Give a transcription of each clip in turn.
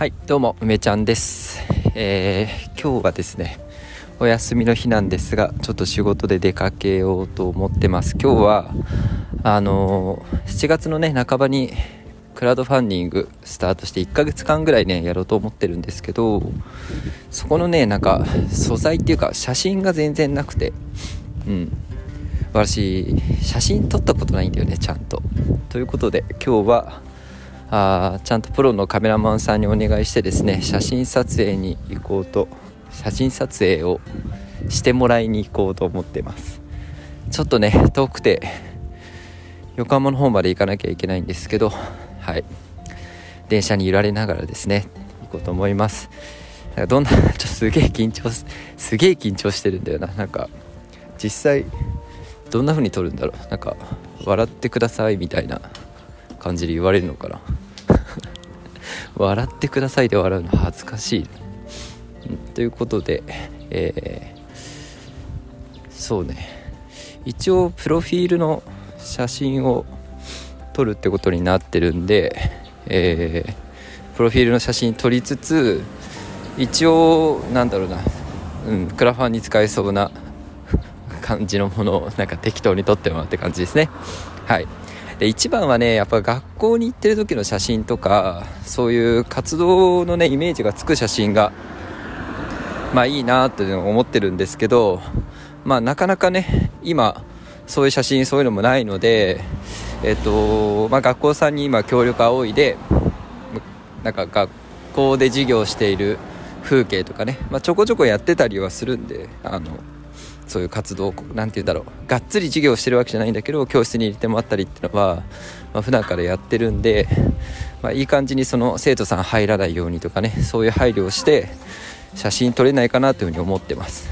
はい、どうも梅ちゃんです、今日はですねお休みの日なんですが、ちょっと仕事で出かけようと思ってます。今日は7月のね半ばにクラウドファンディングスタートして1ヶ月間ぐらいねやろうと思ってるんですけど、そこのねなんか素材っていうか写真が全然なくて、私写真撮ったことないんだよね、ちゃんと。ということで今日はちゃんとプロのカメラマンさんにお願いしてですね、写真撮影をしてもらいに行こうと思ってます。ちょっとね遠くて横浜の方まで行かなきゃいけないんですけど、はい、電車に揺られながらですね行こうと思います。すげえ緊張してるんだよな。なんか実際どんな風に撮るんだろう。なんか笑ってくださいみたいな感じで言われるのかな笑ってくださいで笑うの恥ずかしい。ということで、そうね一応プロフィールの写真を撮るってことになってるんで、プロフィールの写真撮りつつ一応クラファンに使えそうな感じのものをなんか適当に撮ってもらうって感じですね。はい。で一番はねやっぱ学校に行ってる時の写真とかそういう活動のねイメージがつく写真がいいなと思ってるんですけど、なかなかね今そういう写真そういうのもないので、学校さんに今協力仰いでなんか学校で授業している風景とかね、ちょこちょこやってたりはするんで、そういう活動がっつり授業してるわけじゃないんだけど教室に入れてもらったりってのは、普段からやってるんで、いい感じにその生徒さん入らないようにとかねそういう配慮をして写真撮れないかなというふうに思ってます。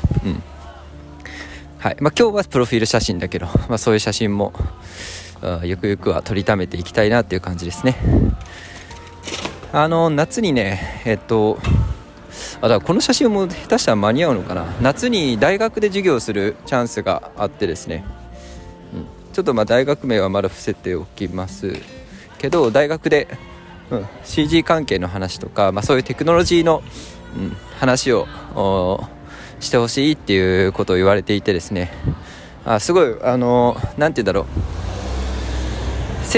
はい。今日はプロフィール写真だけど、そういう写真もゆくゆくは撮りためていきたいなっていう感じですね。夏にねだからこの写真も下手したら間に合うのかな。夏に大学で授業するチャンスがあってですね、ちょっと大学名はまだ伏せておきますけど大学で、CG 関係の話とか、そういうテクノロジーの、話をしてほしいっていうことを言われていてですね、すごい生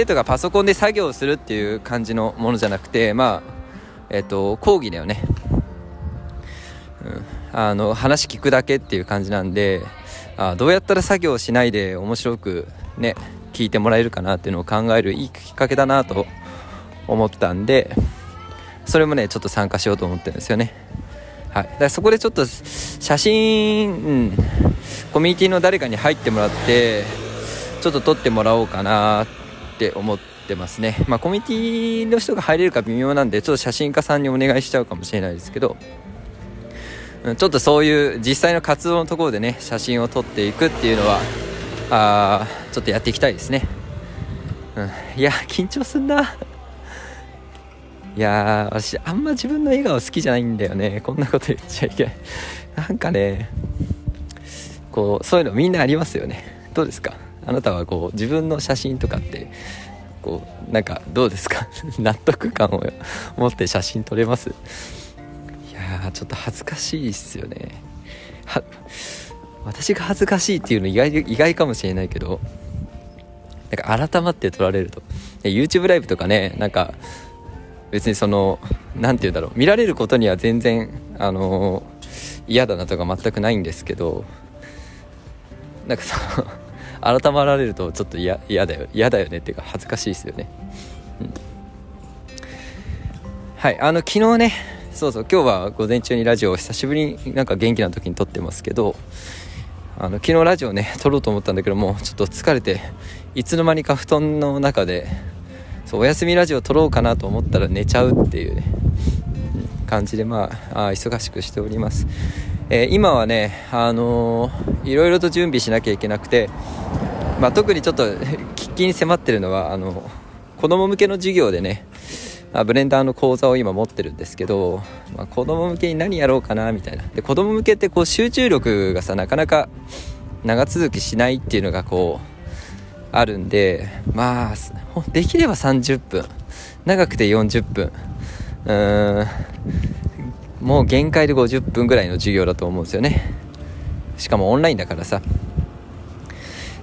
徒がパソコンで作業をするっていう感じのものじゃなくて、講義だよね。話聞くだけっていう感じなんで、どうやったら作業しないで面白くね聞いてもらえるかなっていうのを考えるいいきっかけだなと思ったんで、それもねちょっと参加しようと思ってるんですよね。はい。だからそこでちょっと写真、コミュニティの誰かに入ってもらってちょっと撮ってもらおうかなって思ってますね。コミュニティの人が入れるか微妙なんでちょっと写真家さんにお願いしちゃうかもしれないですけど、ちょっとそういう実際の活動のところでね写真を撮っていくっていうのはちょっとやっていきたいですね。いや緊張すんな。私あんま自分の笑顔好きじゃないんだよね。こんなこと言っちゃいけない。なんかねそういうのみんなありますよね。どうですか、あなたは自分の写真とかってなんかどうですか納得感を持って写真撮れます？ちょっと恥ずかしいっすよね。私が恥ずかしいっていうの意外かもしれないけど、なんか改まって撮られると YouTube ライブとかねなんか別に見られることには全然嫌だなとか全くないんですけど、なんか改まられるとちょっと嫌だよねっていうか恥ずかしいっすよね。はい。昨日ね今日は午前中にラジオを久しぶりになんか元気な時に撮ってますけど、昨日ラジオね撮ろうと思ったんだけどもうちょっと疲れていつの間にか布団の中でお休みラジオ撮ろうかなと思ったら寝ちゃうっていう、ね、感じで忙しくしております。今はねいろいろと準備しなきゃいけなくて、特にちょっと喫緊に迫ってるのは子供向けの授業でねブレンダーの講座を今持ってるんですけど、子供向けに何やろうかなみたいな。で子供向けって集中力がなかなか長続きしないっていうのがあるんで、できれば30分長くて40分もう限界で50分ぐらいの授業だと思うんですよね。しかもオンラインだからさ。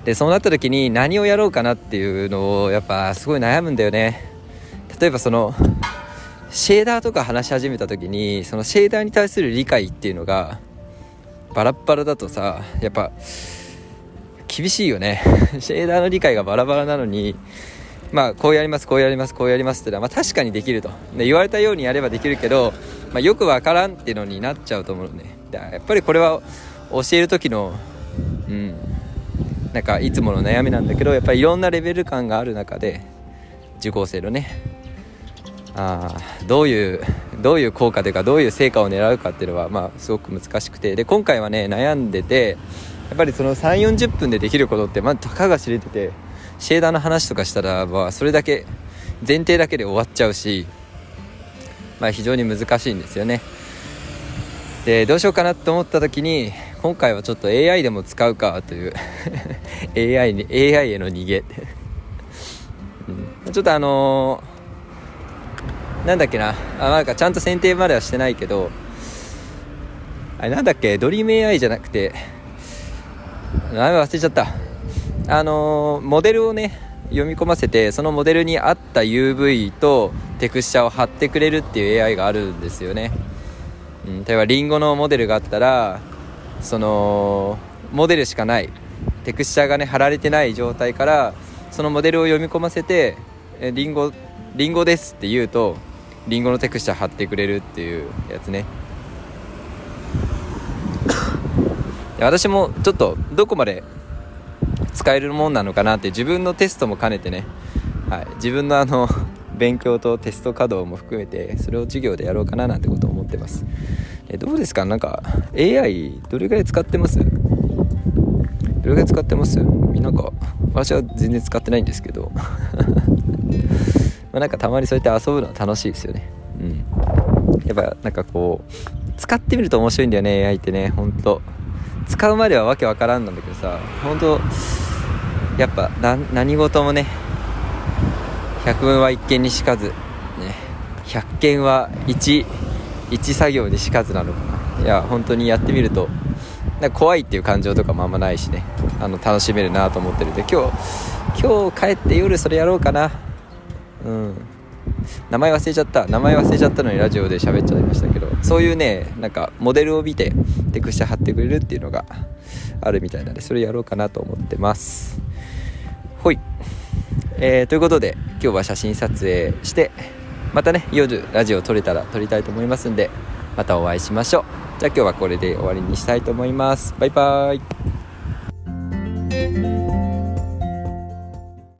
でそうなった時に何をやろうかなっていうのをやっぱすごい悩むんだよね。例えばそのシェーダーとか話し始めた時にそのシェーダーに対する理解っていうのがバラッバラだとさ、やっぱ厳しいよね。シェーダーの理解がバラバラなのに、まあこうやりますこうやりますこうやりますってのは、まあ、確かにできるとで言われたようにやればできるけど、まあ、よくわからんっていうのになっちゃうと思うね。やっぱりこれは教える時のなんかいつもの悩みなんだけど、やっぱりいろんなレベル感がある中で受講生のね、どういう効果というかどういう成果を狙うかっていうのは、まあ、すごく難しくて、で今回はね悩んでて、やっぱりその 3,40 分でできることってまあたかが知れてて、シェーダーの話とかしたら、まあ、それだけ前提だけで終わっちゃうし、まあ、非常に難しいんですよね。でどうしようかなと思った時に今回はちょっと AI でも使うかというAI への逃げちょっとなんだっけな、なんかちゃんと選定まではしてないけど、あれなんだっけ、ドリーム AI じゃなくて名前忘れちゃった。モデルをね読み込ませて、そのモデルに合った UV とテクスチャを貼ってくれるっていう AI があるんですよね。例えばリンゴのモデルがあったら、そのモデルしかないテクスチャがね貼られてない状態からそのモデルを読み込ませて、リンゴですって言うとリンゴのテクスチャ貼ってくれるっていうやつね。私もちょっとどこまで使えるもんなのかなって自分のテストも兼ねてね、はい、自分の勉強とテスト稼働も含めてそれを授業でやろうかななんてことを思ってます。どうですか、なんか AI どれぐらい使ってます？なんか私は全然使ってないんですけどなんかたまにそうやって遊ぶのは楽しいですよね。やっぱなんかこう使ってみると面白いんだよね AI ってね。本当使うまではわけわからんなんだけどさ、本当やっぱ何事もね百聞は一見にしかず、ね、百見は一作業にしかずなのかな。いや本当にやってみるとなんか怖いっていう感情とかもあんまないしね、楽しめるなと思ってるんで、今日帰って夜それやろうかな。名前忘れちゃったのにラジオで喋っちゃいましたけど、そういうねなんかモデルを見てテクスチャ貼ってくれるっていうのがあるみたいなので、それやろうかなと思ってます。ほい、ということで今日は写真撮影してまたね夜ラジオ撮れたら撮りたいと思いますんで、またお会いしましょう。じゃあ今日はこれで終わりにしたいと思います。バイバイ。